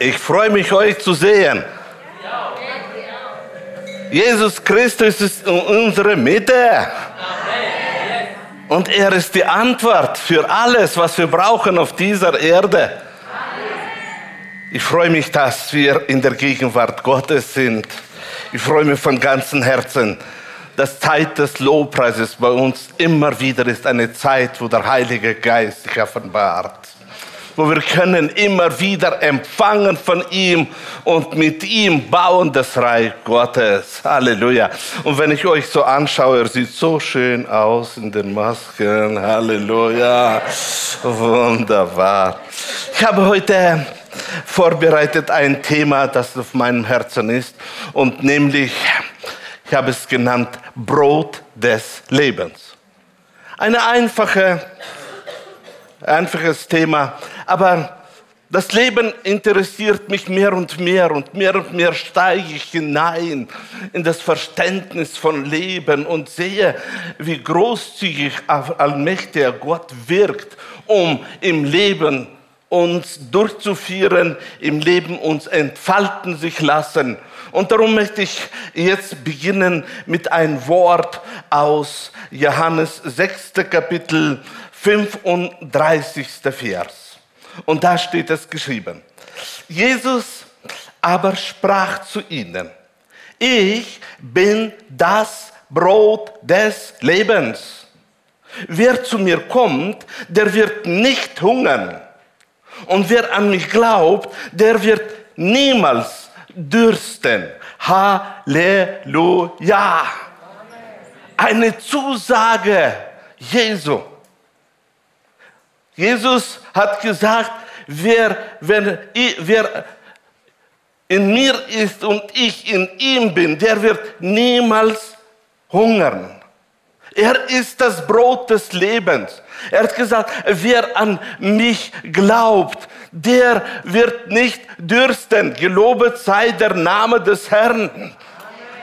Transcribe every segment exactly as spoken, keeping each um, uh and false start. Ich freue mich, euch zu sehen. Jesus Christus ist in unserer Mitte. Und er ist die Antwort für alles, was wir brauchen auf dieser Erde. Ich freue mich, dass wir in der Gegenwart Gottes sind. Ich freue mich von ganzem Herzen. Das Zeit des Lobpreises bei uns immer wieder ist eine Zeit, wo der Heilige Geist sich offenbart. Wo wir können immer wieder empfangen von ihm und mit ihm bauen das Reich Gottes. Halleluja. Und wenn ich euch so anschaue, er sieht so schön aus in den Masken. Halleluja. Wunderbar. Ich habe heute vorbereitet ein Thema, das auf meinem Herzen ist. Und nämlich, ich habe es genannt, Brot des Lebens. Eine einfache Einfaches Thema, aber das Leben interessiert mich mehr und mehr und mehr und mehr steige ich hinein in das Verständnis von Leben und sehe, wie großzügig allmächtiger Gott wirkt, um im Leben uns durchzuführen, im Leben uns entfalten sich lassen. Und darum möchte ich jetzt beginnen mit einem Wort aus Johannes sechstes Kapitel, fünfunddreißigster Vers. Und da steht es geschrieben. Jesus aber sprach zu ihnen: Ich bin das Brot des Lebens. Wer zu mir kommt, der wird nicht hungern. Und wer an mich glaubt, der wird niemals dürsten. Halleluja. Eine Zusage Jesu. Jesus hat gesagt, wer, wenn, wer in mir ist und ich in ihm bin, der wird niemals hungern. Er ist das Brot des Lebens. Er hat gesagt, wer an mich glaubt, der wird nicht dürsten. Gelobet sei der Name des Herrn.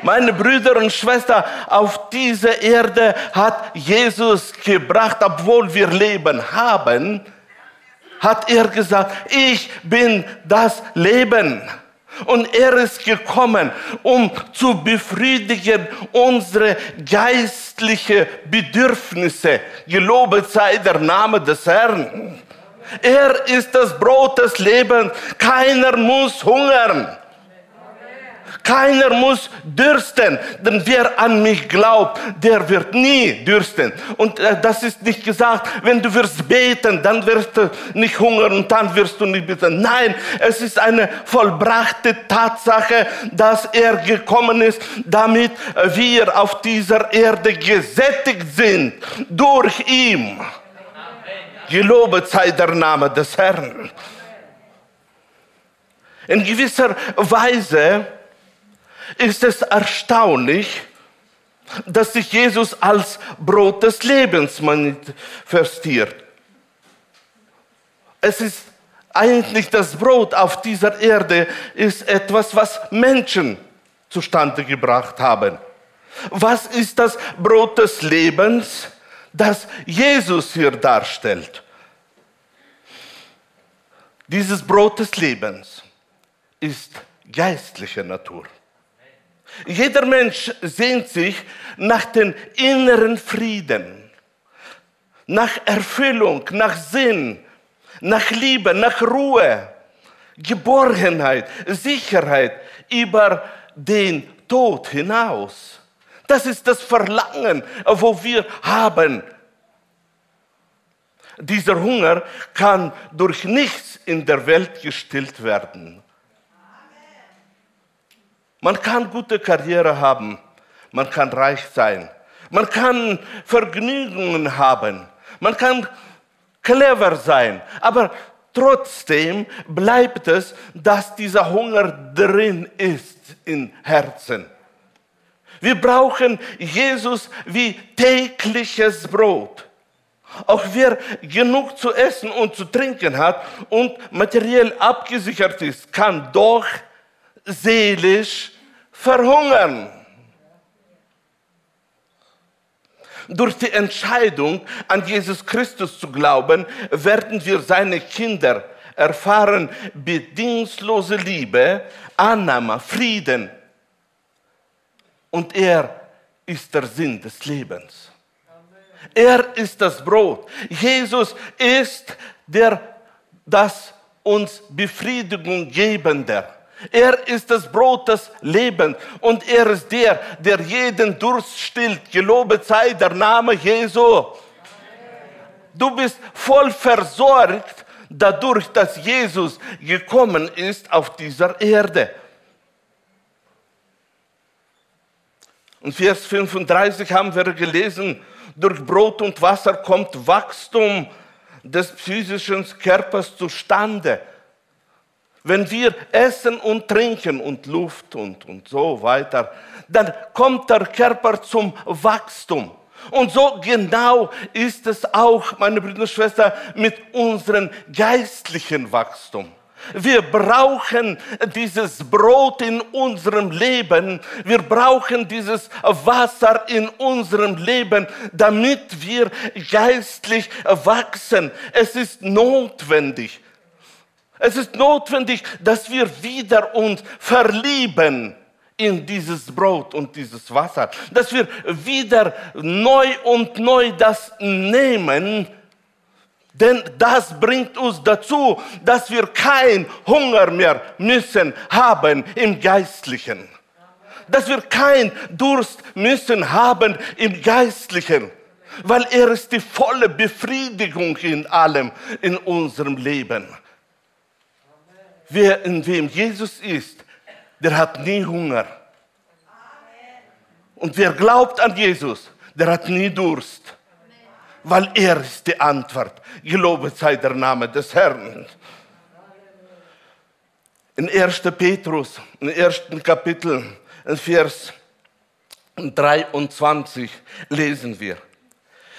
Meine Brüder und Schwestern, auf diese Erde hat Jesus gebracht, obwohl wir Leben haben, hat er gesagt, ich bin das Leben. Und er ist gekommen, um zu befriedigen unsere geistlichen Bedürfnisse. Gelobet sei der Name des Herrn. Er ist das Brot des Lebens. Keiner muss hungern. Keiner muss dürsten, denn wer an mich glaubt, der wird nie dürsten. Und das ist nicht gesagt, wenn du wirst beten, dann wirst du nicht hungern und dann wirst du nicht beten. Nein, es ist eine vollbrachte Tatsache, dass er gekommen ist, damit wir auf dieser Erde gesättigt sind durch ihn. Gelobet sei der Name des Herrn. In gewisser Weise ist es erstaunlich, dass sich Jesus als Brot des Lebens manifestiert. Es ist eigentlich das Brot auf dieser Erde, ist etwas, was Menschen zustande gebracht haben. Was ist das Brot des Lebens, das Jesus hier darstellt? Dieses Brot des Lebens ist geistlicher Natur. Jeder Mensch sehnt sich nach dem inneren Frieden, nach Erfüllung, nach Sinn, nach Liebe, nach Ruhe, Geborgenheit, Sicherheit über den Tod hinaus. Das ist das Verlangen, wo wir haben. Dieser Hunger kann durch nichts in der Welt gestillt werden. Man kann gute Karriere haben, man kann reich sein, man kann Vergnügungen haben, man kann clever sein, aber trotzdem bleibt es, dass dieser Hunger drin ist im Herzen. Wir brauchen Jesus wie tägliches Brot. Auch wer genug zu essen und zu trinken hat und materiell abgesichert ist, kann doch seelisch verhungern. Durch die Entscheidung, an Jesus Christus zu glauben, werden wir seine Kinder. erfahren bedingungslose Liebe, Annahme, Frieden. Und er ist der Sinn des Lebens. Amen. Er ist das Brot. Jesus ist der, das uns Befriedigung gebender. Er ist das Brot des Lebens und er ist der, der jeden Durst stillt. Gelobet sei der Name Jesu. Amen. Du bist voll versorgt dadurch, dass Jesus gekommen ist auf dieser Erde. Und Vers fünfunddreißig haben wir gelesen, durch Brot und Wasser kommt Wachstum des physischen Körpers zustande. Wenn wir essen und trinken und Luft und, und so weiter, dann kommt der Körper zum Wachstum. Und so genau ist es auch, meine Brüder und Schwestern, mit unserem geistlichen Wachstum. Wir brauchen dieses Brot in unserem Leben. Wir brauchen dieses Wasser in unserem Leben, damit wir geistlich wachsen. Es ist notwendig. Es ist notwendig, dass wir wieder uns verlieben in dieses Brot und dieses Wasser. Dass wir wieder neu und neu das nehmen, denn das bringt uns dazu, dass wir keinen Hunger mehr müssen haben im Geistlichen. Dass wir keinen Durst müssen haben im Geistlichen, weil er ist die volle Befriedigung in allem in unserem Leben. Wer in wem Jesus ist, der hat nie Hunger. Amen. Und wer glaubt an Jesus, der hat nie Durst. Amen. Weil er ist die Antwort. Gelobet sei der Name des Herrn. In ersten. Petrus, im ersten Kapitel, in Vers dreiundzwanzig lesen wir.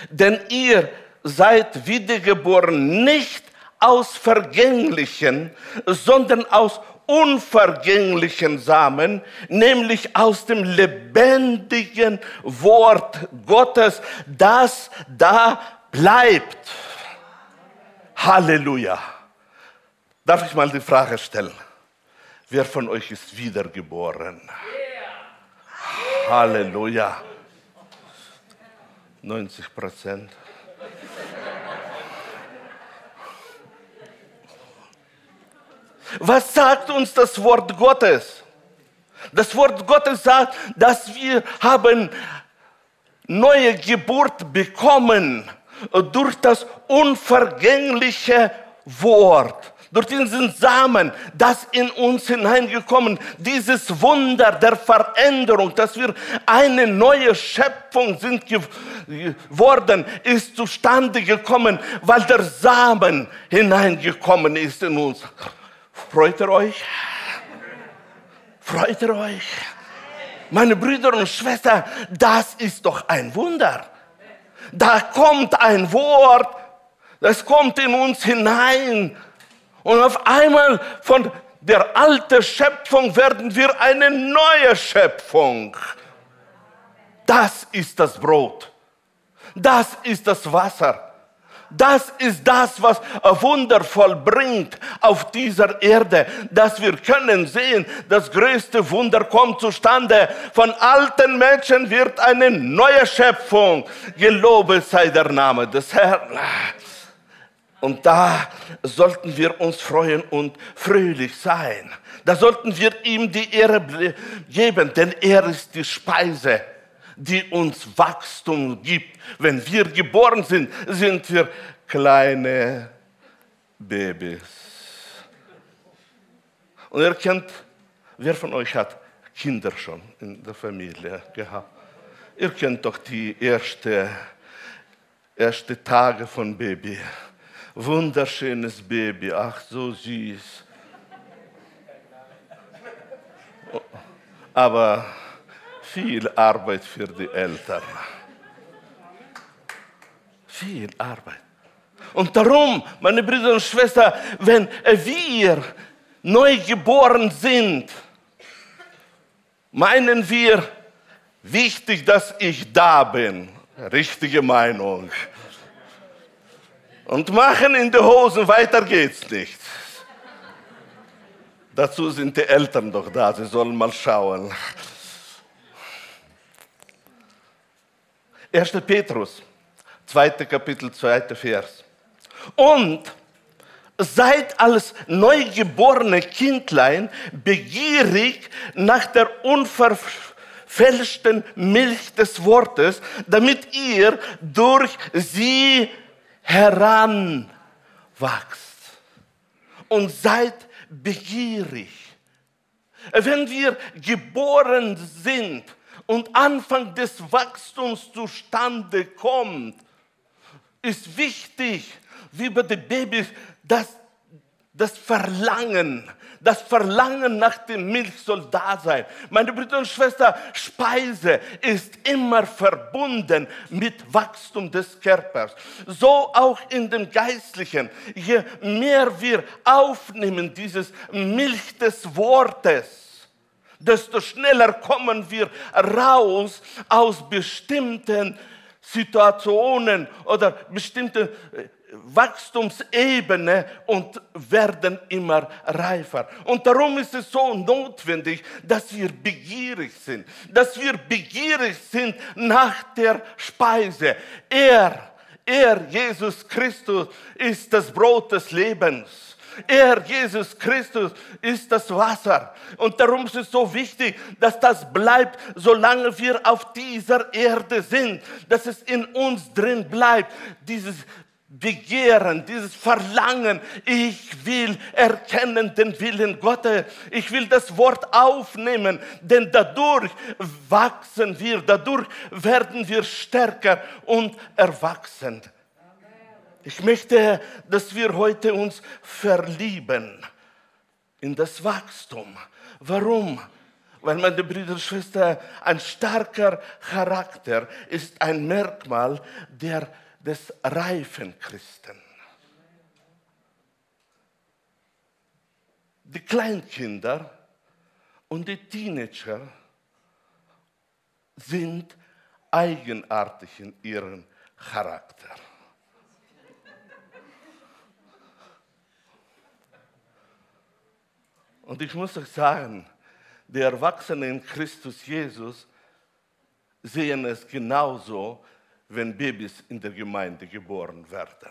Denn ihr seid wiedergeboren nicht aus vergänglichen, sondern aus unvergänglichen Samen, nämlich aus dem lebendigen Wort Gottes, das da bleibt. Halleluja. Darf ich mal die Frage stellen? Wer von euch ist wiedergeboren? Halleluja. neunzig Prozent. Was sagt uns das Wort Gottes? Das Wort Gottes sagt, dass wir haben neue Geburt bekommen durch das unvergängliche Wort, durch diesen Samen, das in uns hineingekommen, dieses Wunder der Veränderung, dass wir eine neue Schöpfung sind geworden, ist zustande gekommen, weil der Samen hineingekommen ist in uns. Freut ihr euch? Freut ihr euch? Meine Brüder und Schwestern, das ist doch ein Wunder. Da kommt ein Wort, das kommt in uns hinein. Und auf einmal von der alten Schöpfung werden wir eine neue Schöpfung. Das ist das Brot. Das ist das Wasser. Das ist das, was wundervoll bringt auf dieser Erde, dass wir können sehen, das größte Wunder kommt zustande. Von alten Menschen wird eine neue Schöpfung. Gelobet sei der Name des Herrn. Und da sollten wir uns freuen und fröhlich sein. Da sollten wir ihm die Ehre geben, denn er ist die Speise, die uns Wachstum gibt. Wenn wir geboren sind, sind wir kleine Babys. Und ihr kennt, wer von euch hat Kinder schon in der Familie gehabt? Ihr kennt doch die ersten erste Tage von Baby. Wunderschönes Baby, ach so süß. Aber viel Arbeit für die Eltern. Viel Arbeit. Und darum, meine Brüder und Schwestern, wenn wir neu geboren sind, meinen wir, wichtig, dass ich da bin. Richtige Meinung. Und machen in die Hosen, weiter geht's nicht. Dazu sind die Eltern doch da, sie sollen mal schauen. erster Petrus, zweites Kapitel, zweiter Vers. Und seid als neugeborene Kindlein begierig nach der unverfälschten Milch des Wortes, damit ihr durch sie heranwachst. Und seid begierig. Wenn wir geboren sind und Anfang des Wachstums zustande kommt, ist wichtig, wie bei den Babys, das, das Verlangen, das Verlangen nach der Milch soll da sein. Meine Brüder und Schwestern, Speise ist immer verbunden mit Wachstum des Körpers. So auch in dem Geistlichen. Je mehr wir aufnehmen, dieses Milch des Wortes, desto schneller kommen wir raus aus bestimmten Situationen oder bestimmten Wachstumsebene und werden immer reifer. Und darum ist es so notwendig, dass wir begierig sind, dass wir begierig sind nach der Speise. Er, er, Jesus Christus, ist das Brot des Lebens. Er, Jesus Christus, ist das Wasser. Und darum ist es so wichtig, dass das bleibt, solange wir auf dieser Erde sind, dass es in uns drin bleibt, dieses Begehren, dieses Verlangen, ich will erkennen den Willen Gottes, ich will das Wort aufnehmen, denn dadurch wachsen wir, dadurch werden wir stärker und erwachsen. Ich möchte, dass wir heute uns verlieben in das Wachstum. Warum? Weil, meine Brüder und Schwestern, ein starker Charakter ist ein Merkmal der, des reifen Christen. Die Kleinkinder und die Teenager sind eigenartig in ihrem Charakter. Und ich muss euch sagen, die Erwachsenen in Christus Jesus sehen es genauso, wenn Babys in der Gemeinde geboren werden.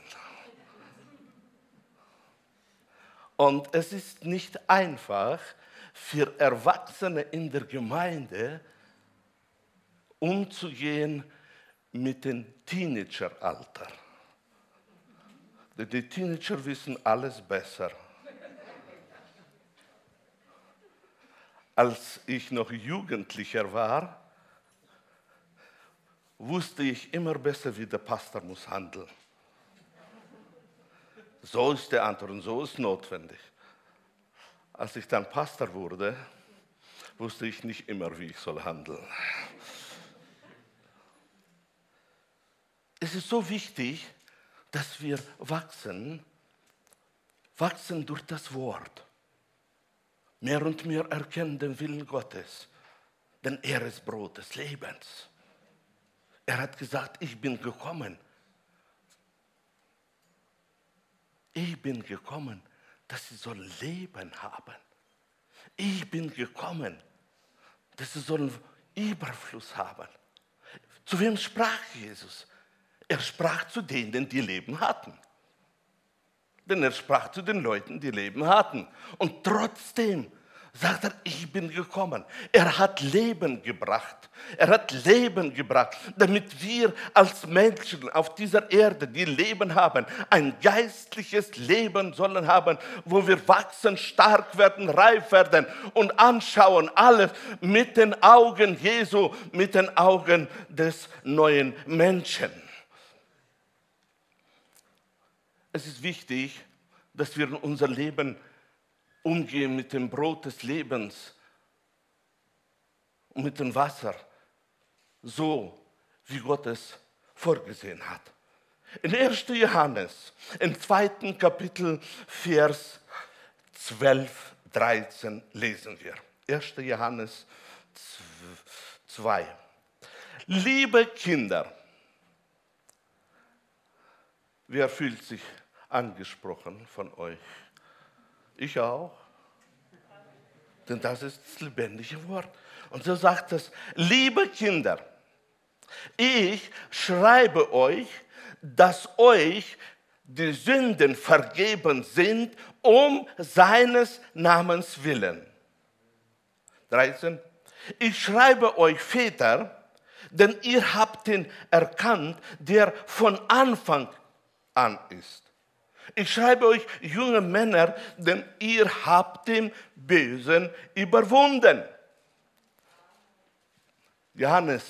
Und es ist nicht einfach für Erwachsene in der Gemeinde umzugehen mit dem Teenageralter. Denn die Teenager wissen alles besser. Als ich noch Jugendlicher war, wusste ich immer besser, wie der Pastor muss handeln. So ist der andere und so ist notwendig. Als ich dann Pastor wurde, wusste ich nicht immer, wie ich soll handeln. Es ist so wichtig, dass wir wachsen, wachsen durch das Wort. Mehr und mehr erkennen den Willen Gottes, denn er ist Brot des Lebens. Er hat gesagt, ich bin gekommen. Ich bin gekommen, dass sie sollen Leben haben. Ich bin gekommen, dass sie sollen Überfluss haben. Zu wem sprach Jesus? Er sprach zu denen, die Leben hatten. Denn er sprach zu den Leuten, die Leben hatten. Und trotzdem sagt er, ich bin gekommen. Er hat Leben gebracht. Er hat Leben gebracht, damit wir als Menschen auf dieser Erde, die Leben haben, ein geistliches Leben sollen haben, wo wir wachsen, stark werden, reif werden und anschauen alles mit den Augen Jesu, mit den Augen des neuen Menschen. Es ist wichtig, dass wir in unser Leben umgehen mit dem Brot des Lebens und mit dem Wasser, so wie Gott es vorgesehen hat. In ersten Johannes, im zweiten Kapitel, Vers zwölf, dreizehn lesen wir. erster Johannes zwei. Liebe Kinder, wer fühlt sich angesprochen von euch? Ich auch. Denn das ist das lebendige Wort. Und so sagt es, liebe Kinder, ich schreibe euch, dass euch die Sünden vergeben sind, um seines Namens willen. dreizehn. Ich schreibe euch, Väter, denn ihr habt ihn erkannt, der von Anfang an ist. Ich schreibe euch, junge Männer, denn ihr habt den Bösen überwunden. Johannes,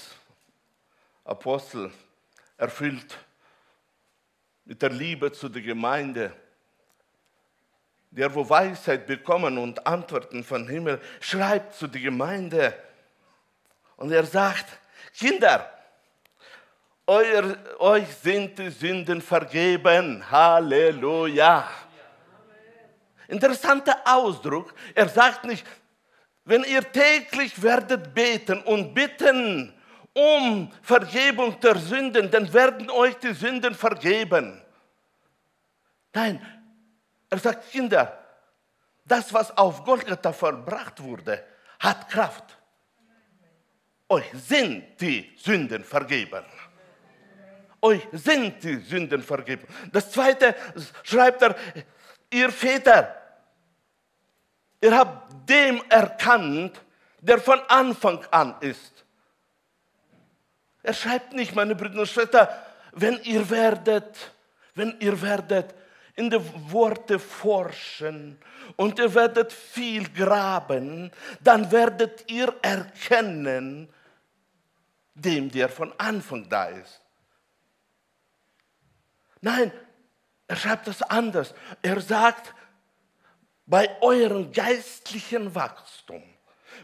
Apostel, erfüllt mit der Liebe zu der Gemeinde, der wo Weisheit bekommen und Antworten vom Himmel, schreibt zu der Gemeinde. Und er sagt, Kinder, euer, euch sind die Sünden vergeben. Halleluja. Interessanter Ausdruck. Er sagt nicht, wenn ihr täglich werdet beten und bitten um Vergebung der Sünden, dann werden euch die Sünden vergeben. Nein, er sagt, Kinder, das, was auf Golgatha vollbracht wurde, hat Kraft. Euch sind die Sünden vergeben. Euch sind die Sünden vergeben. Das Zweite schreibt er, ihr Väter, ihr habt dem erkannt, der von Anfang an ist. Er schreibt nicht, meine Brüder und Schwestern, wenn ihr werdet, wenn ihr werdet, in die Worte forschen und ihr werdet viel graben, dann werdet ihr erkennen, dem, der von Anfang da ist. Nein, er schreibt das anders. Er sagt, bei eurem geistlichen Wachstum,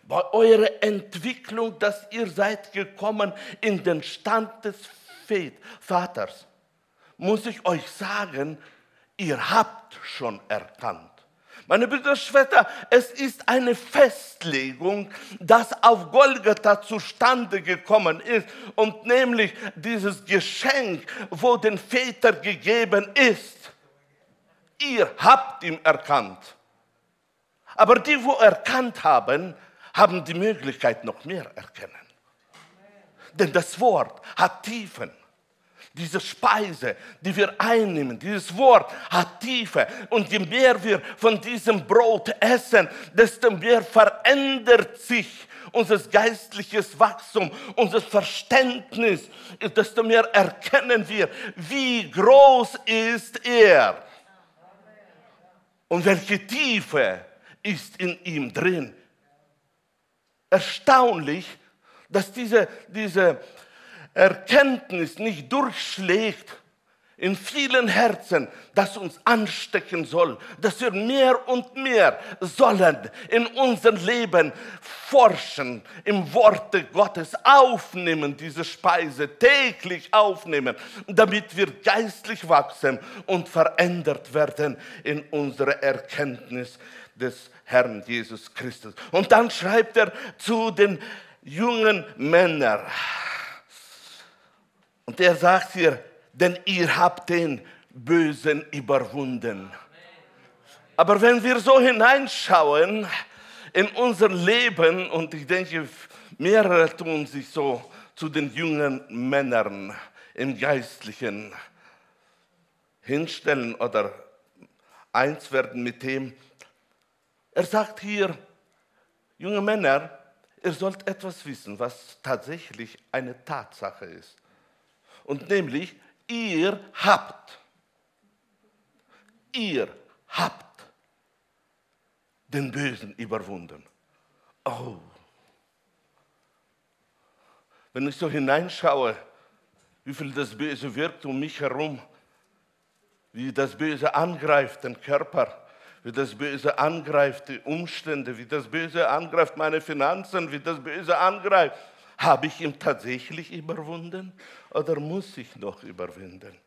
bei eurer Entwicklung, dass ihr seid gekommen in den Stand des Vaters, muss ich euch sagen, ihr habt schon erkannt. Meine Brüder und Schwestern, es ist eine Festlegung, das auf Golgatha zustande gekommen ist. Und nämlich dieses Geschenk, wo den Vätern gegeben ist. Ihr habt ihn erkannt. Aber die, wo erkannt haben, haben die Möglichkeit, noch mehr erkennen. Denn das Wort hat Tiefen. Diese Speise, die wir einnehmen, dieses Wort hat Tiefe. Und je mehr wir von diesem Brot essen, desto mehr verändert sich unser geistliches Wachstum, unser Verständnis. Desto mehr erkennen wir, wie groß ist er. Und welche Tiefe ist in ihm drin. Erstaunlich, dass diese... diese Erkenntnis nicht durchschlägt in vielen Herzen, das uns anstecken soll, dass wir mehr und mehr sollen in unserem Leben forschen, im Worte Gottes aufnehmen, diese Speise täglich aufnehmen, damit wir geistlich wachsen und verändert werden in unserer Erkenntnis des Herrn Jesus Christus. Und dann schreibt er zu den jungen Männern, und er sagt hier, denn ihr habt den Bösen überwunden. Aber wenn wir so hineinschauen in unser Leben, und ich denke, mehrere tun sich so zu den jungen Männern im Geistlichen hinstellen oder eins werden mit dem. Er sagt hier, junge Männer, ihr sollt etwas wissen, was tatsächlich eine Tatsache ist. Und nämlich, ihr habt, ihr habt den Bösen überwunden. Oh, wenn ich so hineinschaue, wie viel das Böse wirkt um mich herum, wie das Böse angreift den Körper, wie das Böse angreift die Umstände, wie das Böse angreift meine Finanzen, wie das Böse angreift. Habe ich ihn tatsächlich überwunden oder muss ich noch überwinden?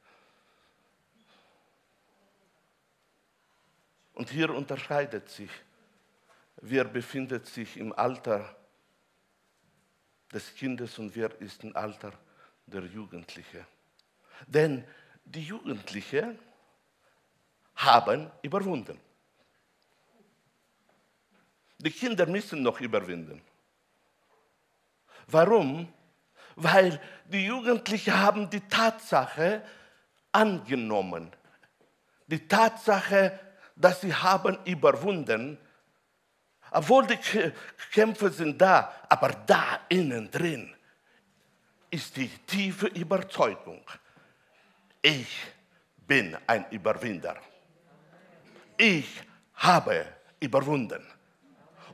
Und hier unterscheidet sich, wer befindet sich im Alter des Kindes und wer ist im Alter der Jugendlichen. Denn die Jugendlichen haben überwunden. Die Kinder müssen noch überwinden. Warum? Weil die Jugendlichen haben die Tatsache angenommen. Die Tatsache, dass sie haben überwunden. Obwohl die Kämpfe sind da, aber da innen drin ist die tiefe Überzeugung. Ich bin ein Überwinder. Ich habe überwunden.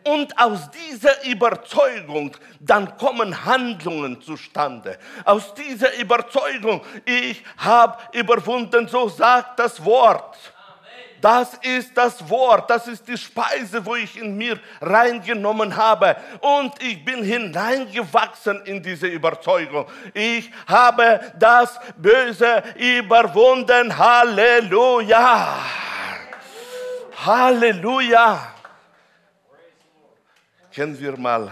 Und aus dieser Überzeugung dann kommen Handlungen zustande. Aus dieser Überzeugung, ich habe überwunden, so sagt das Wort. Amen. Das ist das Wort, das ist die Speise, wo ich in mir reingenommen habe. Und ich bin hineingewachsen in diese Überzeugung. Ich habe das Böse überwunden. Halleluja! Halleluja! Können wir mal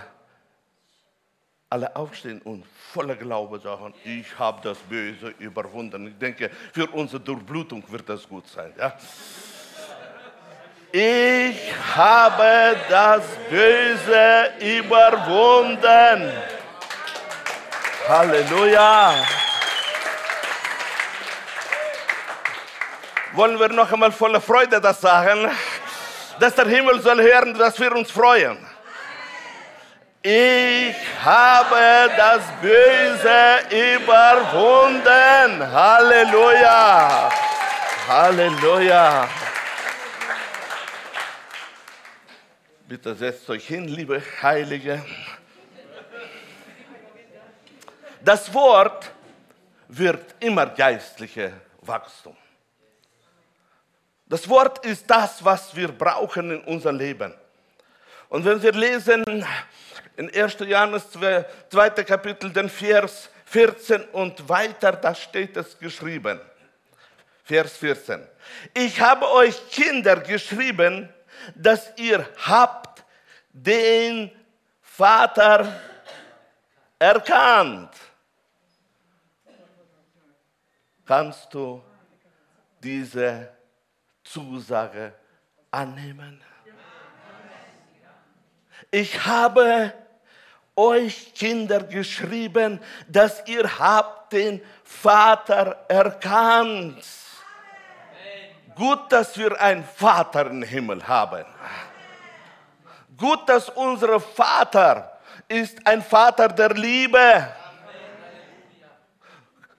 alle aufstehen und voller Glaube sagen, ich habe das Böse überwunden. Ich denke, für unsere Durchblutung wird das gut sein. Ja? Ich habe das Böse überwunden. Halleluja. Wollen wir noch einmal voller Freude das sagen? Dass der Himmel soll hören, dass wir uns freuen. Ich habe das Böse überwunden. Halleluja. Halleluja. Bitte setzt euch hin, liebe Heilige. Das Wort wird immer geistliches Wachstum. Das Wort ist das, was wir brauchen in unserem Leben. Und wenn wir lesen in ersten Johannes zwei Kapitel, den Vers vierzehn und weiter, da steht es geschrieben. Vers vierzehn. Ich habe euch Kinder geschrieben, dass ihr habt den Vater erkannt. Kannst du diese Zusage annehmen? Ich habe euch Kinder geschrieben, dass ihr habt den Vater erkannt. Gut, dass wir einen Vater im Himmel haben. Gut, dass unser Vater ist ein Vater der Liebe.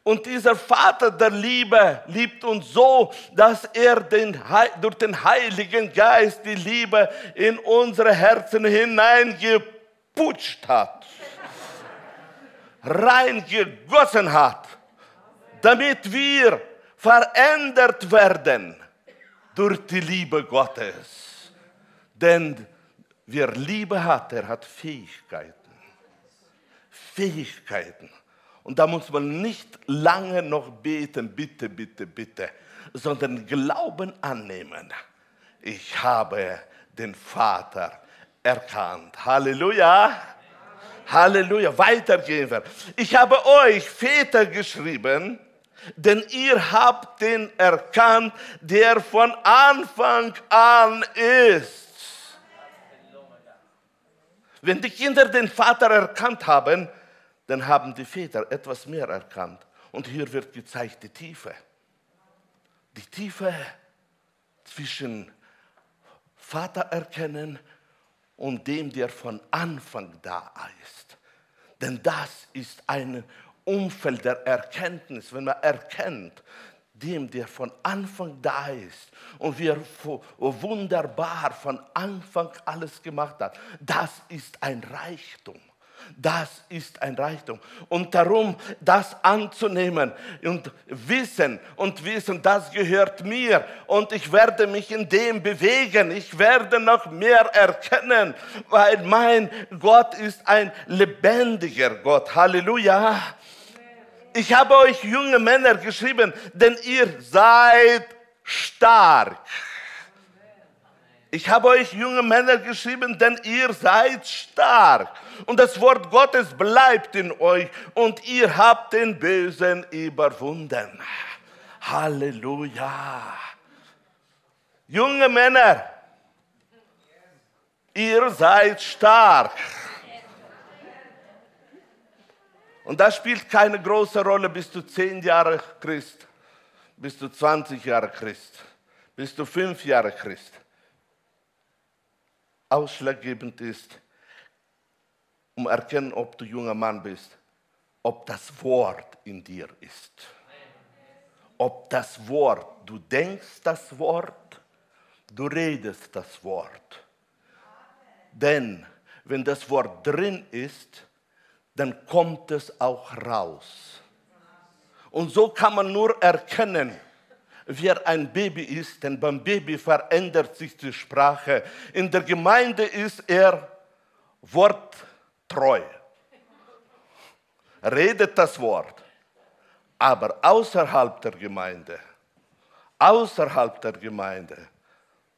Und dieser Vater der Liebe liebt uns so, dass er den, durch den Heiligen Geist die Liebe in unsere Herzen hineingeputscht hat, reingegossen hat, damit wir verändert werden durch die Liebe Gottes. Denn wer Liebe hat, der hat Fähigkeiten. Fähigkeiten. Und da muss man nicht lange noch beten, bitte, bitte, bitte, sondern Glauben annehmen. Ich habe den Vater erkannt. Halleluja. Halleluja. Weitergehen wir. Ich habe euch Väter geschrieben, denn ihr habt den erkannt, der von Anfang an ist. Wenn die Kinder den Vater erkannt haben, dann haben die Väter etwas mehr erkannt. Und hier wird gezeigt die Tiefe. Die Tiefe zwischen Vater erkennen und dem, der von Anfang da ist. Denn das ist ein Umfeld der Erkenntnis, wenn man erkennt, dem, der von Anfang da ist und wer wunderbar von Anfang alles gemacht hat. Das ist ein Reichtum. Das ist ein Reichtum. Und darum, das anzunehmen und wissen und wissen, das gehört mir und ich werde mich in dem bewegen. Ich werde noch mehr erkennen, weil mein Gott ist ein lebendiger Gott. Halleluja. Ich habe euch junge Männer geschrieben, denn ihr seid stark. Ich habe euch junge Männer geschrieben, denn ihr seid stark. Und das Wort Gottes bleibt in euch und ihr habt den Bösen überwunden. Halleluja. Junge Männer, ihr seid stark. Und das spielt keine große Rolle, bist du zehn Jahre Christ, bist du zwanzig Jahre Christ, bist du fünf Jahre Christ. Ausschlaggebend ist, um erkennen, ob du junger Mann bist, ob das Wort in dir ist. Ob das Wort, du denkst das Wort, du redest das Wort. Denn wenn das Wort drin ist, dann kommt es auch raus. Und so kann man nur erkennen, wer ein Baby ist, denn beim Baby verändert sich die Sprache. In der Gemeinde ist er worttreu, redet das Wort. Aber außerhalb der Gemeinde, außerhalb der Gemeinde,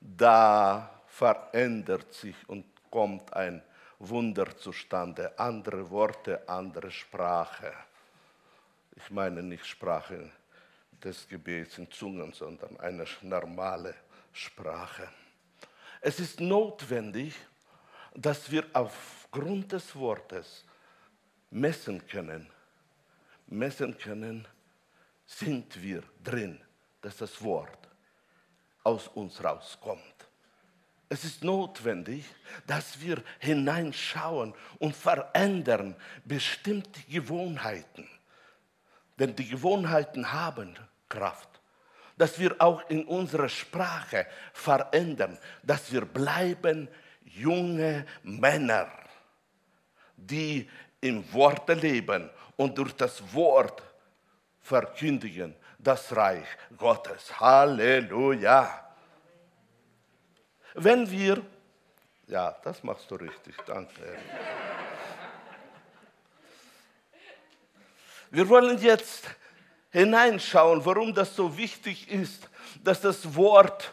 da verändert sich und kommt ein Wunder zustande, andere Worte, andere Sprache. Ich meine nicht Sprache des Gebets in Zungen, sondern eine normale Sprache. Es ist notwendig, dass wir aufgrund des Wortes messen können, messen können, sind wir drin, dass das Wort aus uns rauskommt. Es ist notwendig, dass wir hineinschauen und verändern bestimmte Gewohnheiten. Denn die Gewohnheiten haben Kraft. Dass wir auch in unserer Sprache verändern, dass wir bleiben junge Männer, die im Wort leben und durch das Wort verkündigen das Reich Gottes. Halleluja! Wenn wir, ja, das machst du richtig, danke. Wir wollen jetzt hineinschauen, warum das so wichtig ist, dass das Wort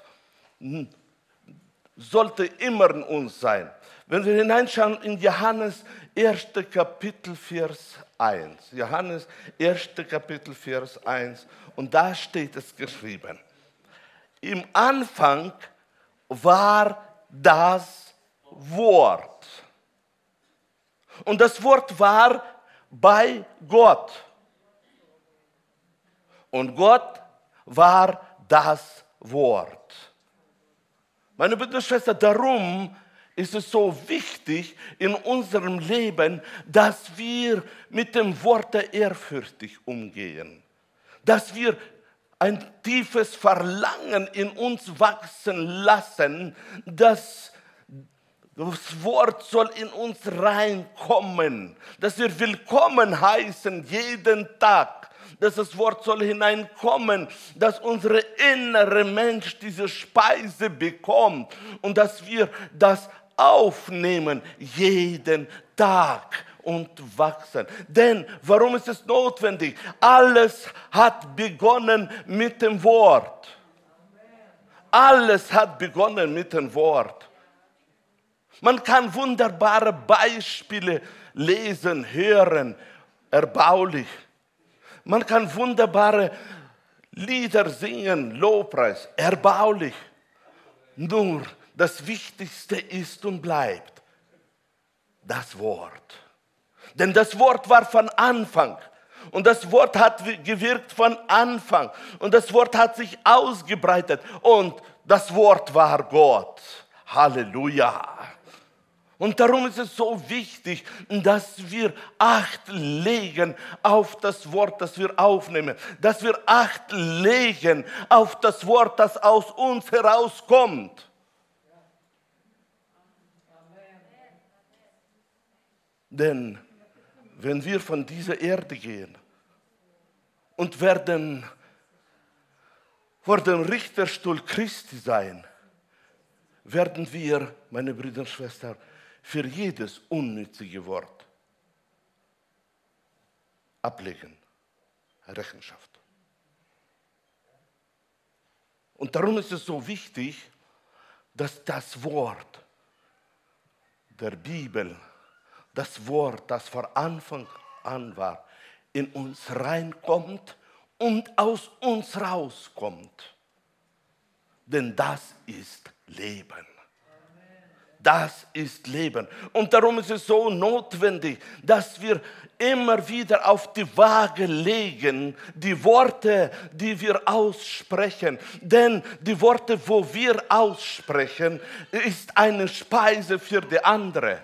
sollte immer in uns sein. Wenn wir hineinschauen in Johannes erstes Kapitel Vers eins. Johannes erstes Kapitel Vers eins und da steht es geschrieben. Im Anfang war das Wort. Und das Wort war bei Gott. Und Gott war das Wort. Meine Brüder und Schwestern, darum ist es so wichtig in unserem Leben, dass wir mit dem Wort ehrfürchtig umgehen. Dass wir ein tiefes Verlangen in uns wachsen lassen, dass das Wort soll in uns reinkommen, dass wir willkommen heißen jeden Tag, dass das Wort soll hineinkommen, dass unsere innere Mensch diese Speise bekommt und dass wir das aufnehmen jeden Tag und wachsen. Denn warum ist es notwendig? Alles hat begonnen mit dem Wort. Alles hat begonnen mit dem Wort. Man kann wunderbare Beispiele lesen, hören, erbaulich. Man kann wunderbare Lieder singen, Lobpreis, erbaulich. Nur das Wichtigste ist und bleibt das Wort. Denn das Wort war von Anfang und das Wort hat gewirkt von Anfang und das Wort hat sich ausgebreitet und das Wort war Gott. Halleluja. Und darum ist es so wichtig, dass wir Acht legen auf das Wort, das wir aufnehmen. Dass wir Acht legen auf das Wort, das aus uns herauskommt. Denn wenn wir von dieser Erde gehen und werden vor dem Richterstuhl Christi sein, werden wir, meine Brüder und Schwestern, für jedes unnützige Wort ablegen, Rechenschaft. Und darum ist es so wichtig, dass das Wort der Bibel, das Wort, das von Anfang an war, in uns reinkommt und aus uns rauskommt. Denn das ist Leben. Das ist Leben. Und darum ist es so notwendig, dass wir immer wieder auf die Waage legen, die Worte, die wir aussprechen. Denn die Worte, wo wir aussprechen, ist eine Speise für die andere.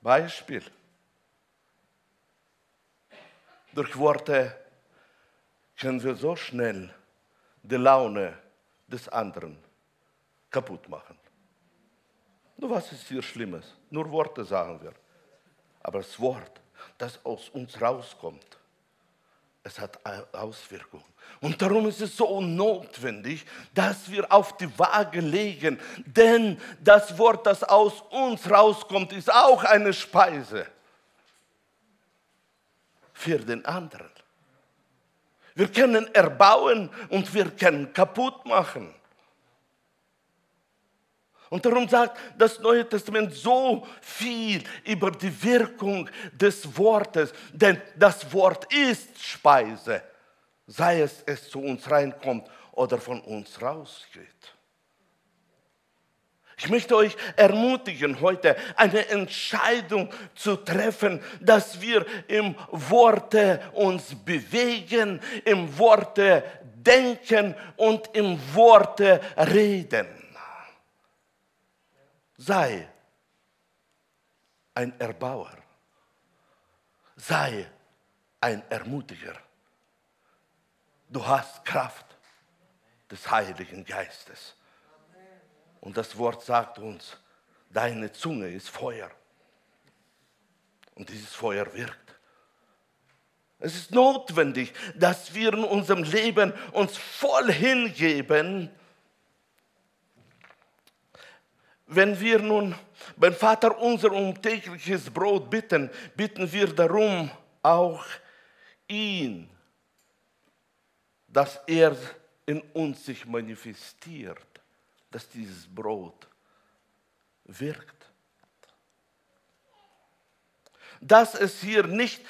Beispiel. Durch Worte können wir so schnell die Laune des anderen kaputt machen. Nur was ist hier Schlimmes? Nur Worte sagen wir. Aber das Wort, das aus uns rauskommt, es hat Auswirkungen. Und darum ist es so notwendig, dass wir auf die Waage legen. Denn das Wort, das aus uns rauskommt, ist auch eine Speise für den anderen. Wir können erbauen und wir können kaputt machen. Und darum sagt das Neue Testament so viel über die Wirkung des Wortes. Denn das Wort ist Speise, sei es, es zu uns reinkommt oder von uns rausgeht. Ich möchte euch ermutigen, heute eine Entscheidung zu treffen, dass wir im Worte uns bewegen, im Worte denken und im Worte reden. Sei ein Erbauer, sei ein Ermutiger. Du hast Kraft des Heiligen Geistes. Und das Wort sagt uns, deine Zunge ist Feuer. Und dieses Feuer wirkt. Es ist notwendig, dass wir in unserem Leben uns voll hingeben. Wenn wir nun beim Vater unser um tägliches Brot bitten, bitten wir darum auch ihn, dass er in uns sich manifestiert, dass dieses Brot wirkt. Dass es hier nicht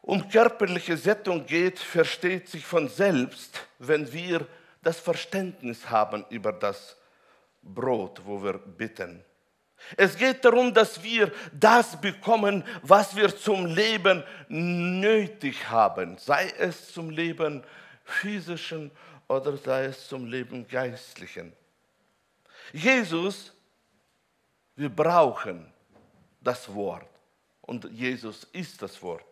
um körperliche Sättigung geht, versteht sich von selbst, wenn wir das Verständnis haben über das Brot, wo wir bitten. Es geht darum, dass wir das bekommen, was wir zum Leben nötig haben, sei es zum Leben physischen oder sei es zum Leben geistlichen. Jesus, wir brauchen das Wort und Jesus ist das Wort.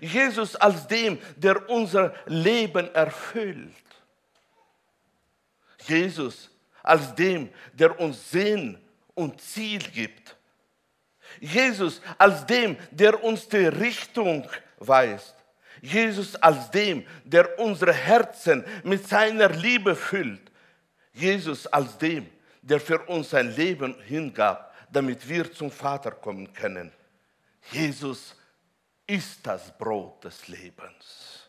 Jesus als dem, der unser Leben erfüllt. Jesus als dem, der uns Sinn und Ziel gibt. Jesus als dem, der uns die Richtung weist. Jesus als dem, der unsere Herzen mit seiner Liebe füllt. Jesus als dem, der für uns sein Leben hingab, damit wir zum Vater kommen können. Jesus ist das Brot des Lebens.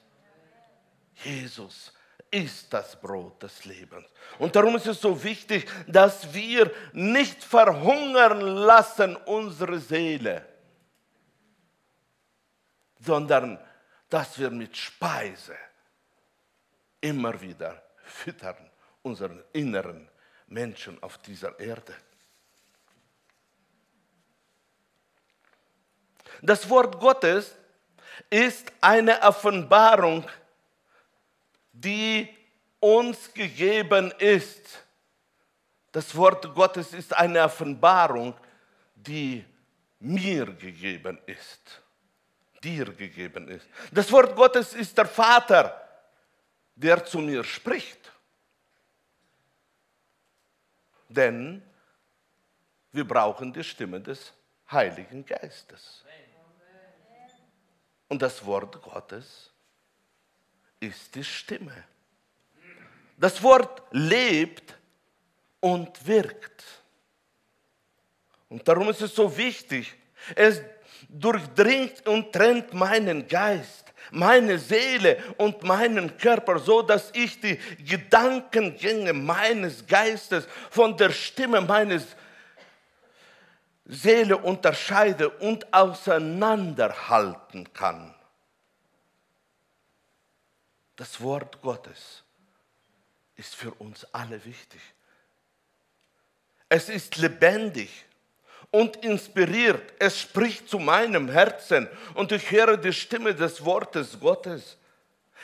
Jesus ist das Brot des Lebens. Und darum ist es so wichtig, dass wir nicht verhungern lassen unsere Seele, sondern dass wir mit Speise immer wieder füttern unseren inneren Menschen auf dieser Erde. Das Wort Gottes ist eine Offenbarung, die uns gegeben ist. Das Wort Gottes ist eine Offenbarung, die mir gegeben ist, dir gegeben ist. Das Wort Gottes ist der Vater, der zu mir spricht. Denn wir brauchen die Stimme des Heiligen Geistes. Und das Wort Gottes ist die Stimme. Das Wort lebt und wirkt. Und darum ist es so wichtig, es durchdringt und trennt meinen Geist, meine Seele und meinen Körper, so dass ich die Gedankengänge meines Geistes von der Stimme meines Seele unterscheide und auseinanderhalten kann. Das Wort Gottes ist für uns alle wichtig. Es ist lebendig und inspiriert. Es spricht zu meinem Herzen und ich höre die Stimme des Wortes Gottes.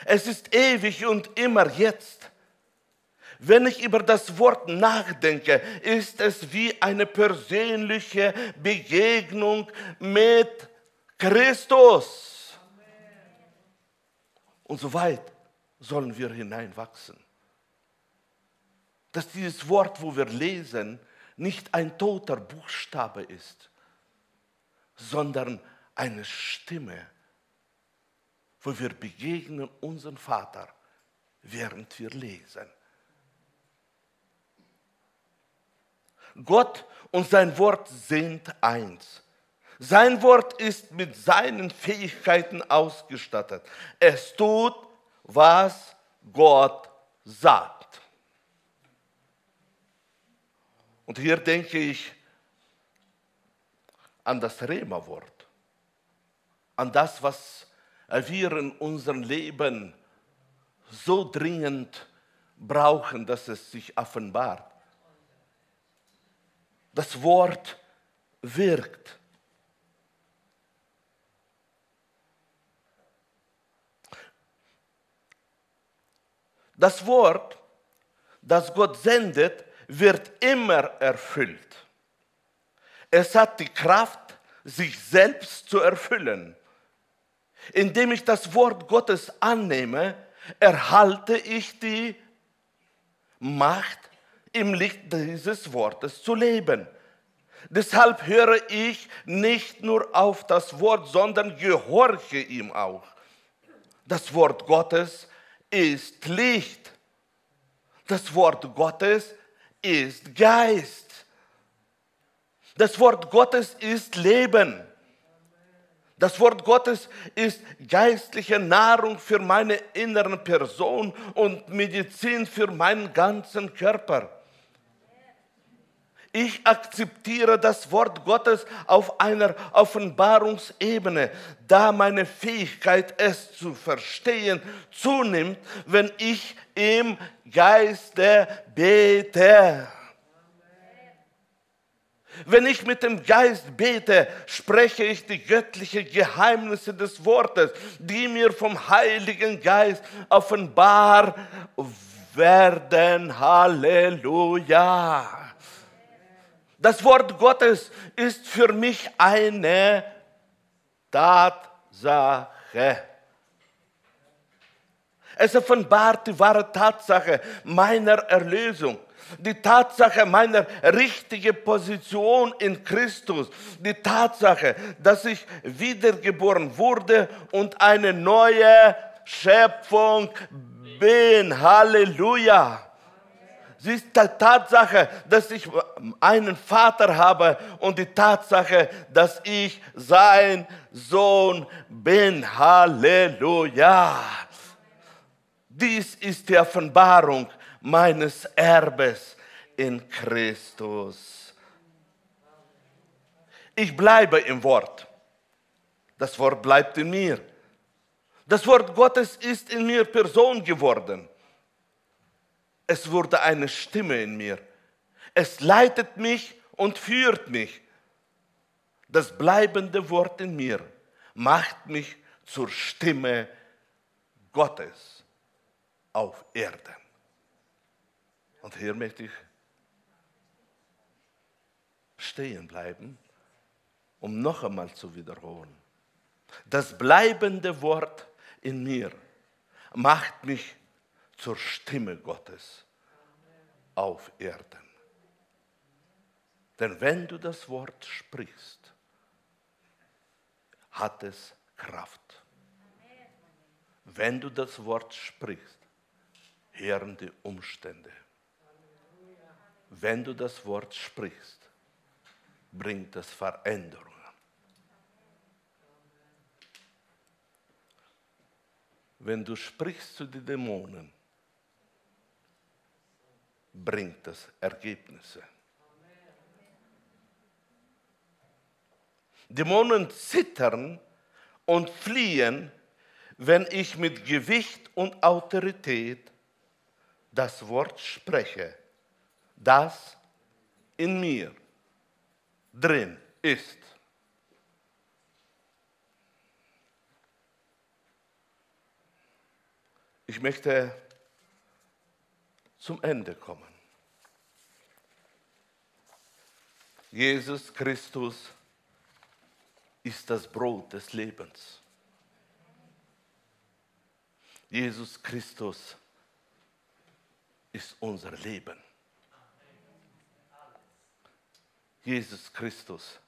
Es ist ewig und immer jetzt. Wenn ich über das Wort nachdenke, ist es wie eine persönliche Begegnung mit Christus. Amen. Und so weit sollen wir hineinwachsen. Dass dieses Wort, wo wir lesen, nicht ein toter Buchstabe ist, sondern eine Stimme, wo wir begegnen unseren Vater, während wir lesen. Gott und sein Wort sind eins. Sein Wort ist mit seinen Fähigkeiten ausgestattet. Es tut, was Gott sagt. Und hier denke ich an das Rema-Wort, an das, was wir in unserem Leben so dringend brauchen, dass es sich offenbart. Das Wort wirkt. Das Wort, das Gott sendet, wird immer erfüllt. Es hat die Kraft, sich selbst zu erfüllen. Indem ich das Wort Gottes annehme, erhalte ich die Macht, im Licht dieses Wortes zu leben. Deshalb höre ich nicht nur auf das Wort, sondern gehorche ihm auch. Das Wort Gottes ist Licht. Das Wort Gottes ist Geist. Das Wort Gottes ist Leben. Das Wort Gottes ist geistliche Nahrung für meine innere Person und Medizin für meinen ganzen Körper. Ich akzeptiere das Wort Gottes auf einer Offenbarungsebene, da meine Fähigkeit, es zu verstehen, zunimmt, wenn ich im Geiste bete. Wenn ich mit dem Geist bete, spreche ich die göttlichen Geheimnisse des Wortes, die mir vom Heiligen Geist offenbar werden. Halleluja! Das Wort Gottes ist für mich eine Tatsache. Es offenbart die wahre Tatsache meiner Erlösung, die Tatsache meiner richtigen Position in Christus, die Tatsache, dass ich wiedergeboren wurde und eine neue Schöpfung bin. Halleluja! Sie ist die Tatsache, dass ich einen Vater habe und die Tatsache, dass ich sein Sohn bin. Halleluja! Dies ist die Offenbarung meines Erbes in Christus. Ich bleibe im Wort. Das Wort bleibt in mir. Das Wort Gottes ist in mir Person geworden. Es wurde eine Stimme in mir. Es leitet mich und führt mich. Das bleibende Wort in mir macht mich zur Stimme Gottes auf Erden. Und hier möchte ich stehen bleiben, um noch einmal zu wiederholen. Das bleibende Wort in mir macht mich zur Stimme Gottes auf Erden. Denn wenn du das Wort sprichst, hat es Kraft. Wenn du das Wort sprichst, hören die Umstände. Wenn du das Wort sprichst, bringt es Veränderungen. Wenn du sprichst zu den Dämonen, bringt es Ergebnisse. Dämonen zittern und fliehen, wenn ich mit Gewicht und Autorität das Wort spreche, das in mir drin ist. Ich möchte zum Ende kommen. Jesus Christus ist das Brot des Lebens. Jesus Christus ist unser Leben. Jesus Christus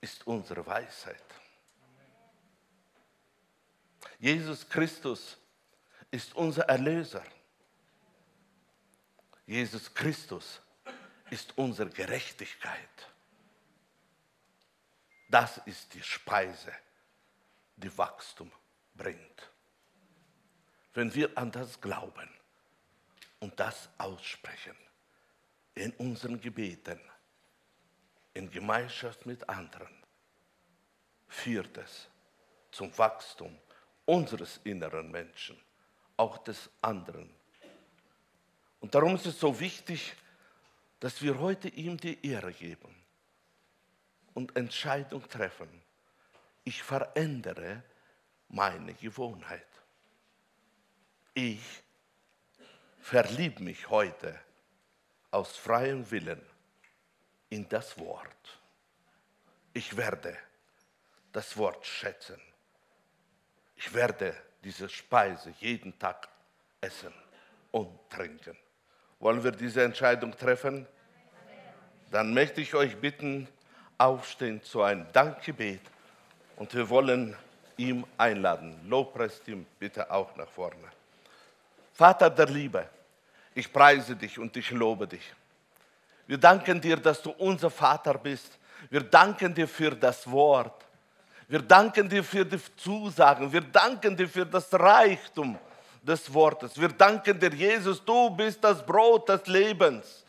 ist unsere Weisheit. Jesus Christus ist unser Erlöser. Jesus Christus ist unsere Gerechtigkeit. Das ist die Speise, die Wachstum bringt. Wenn wir an das glauben und das aussprechen, in unseren Gebeten, in Gemeinschaft mit anderen, führt es zum Wachstum unseres inneren Menschen, auch des anderen. Und darum ist es so wichtig, dass wir heute ihm die Ehre geben und Entscheidung treffen. Ich verändere meine Gewohnheit. Ich verliebe mich heute aus freiem Willen in das Wort. Ich werde das Wort schätzen. Ich werde diese Speise jeden Tag essen und trinken. Wollen wir diese Entscheidung treffen? Dann möchte ich euch bitten, aufstehen zu einem Dankgebet, und wir wollen ihn einladen. Lobpreisteam, bitte auch nach vorne. Vater der Liebe, ich preise dich und ich lobe dich. Wir danken dir, dass du unser Vater bist. Wir danken dir für das Wort. Wir danken dir für die Zusagen. Wir danken dir für das Reichtum des Wortes. Wir danken dir, Jesus, du bist das Brot des Lebens.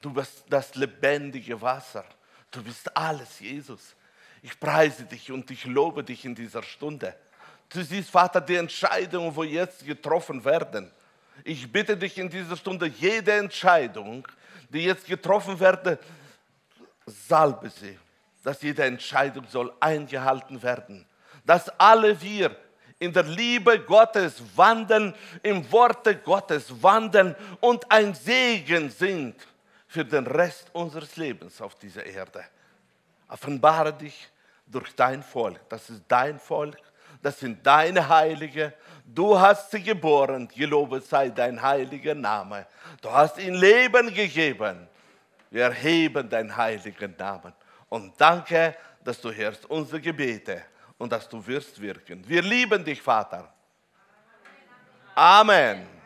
Du bist das lebendige Wasser. Du bist alles, Jesus. Ich preise dich und ich lobe dich in dieser Stunde. Du siehst, Vater, die Entscheidungen, wo jetzt getroffen werden. Ich bitte dich in dieser Stunde, jede Entscheidung, die jetzt getroffen wird, salbe sie. Dass jede Entscheidung soll eingehalten werden. Dass alle wir in der Liebe Gottes wandeln, im Worte Gottes wandeln und ein Segen sind für den Rest unseres Lebens auf dieser Erde. Offenbare dich durch dein Volk. Das ist dein Volk, das sind deine Heilige. Du hast sie geboren, gelobet sei dein heiliger Name. Du hast ihnen Leben gegeben. Wir erheben deinen heiligen Namen. Und danke, dass du hörst unsere Gebete und dass du wirst wirken. Wir lieben dich, Vater. Amen.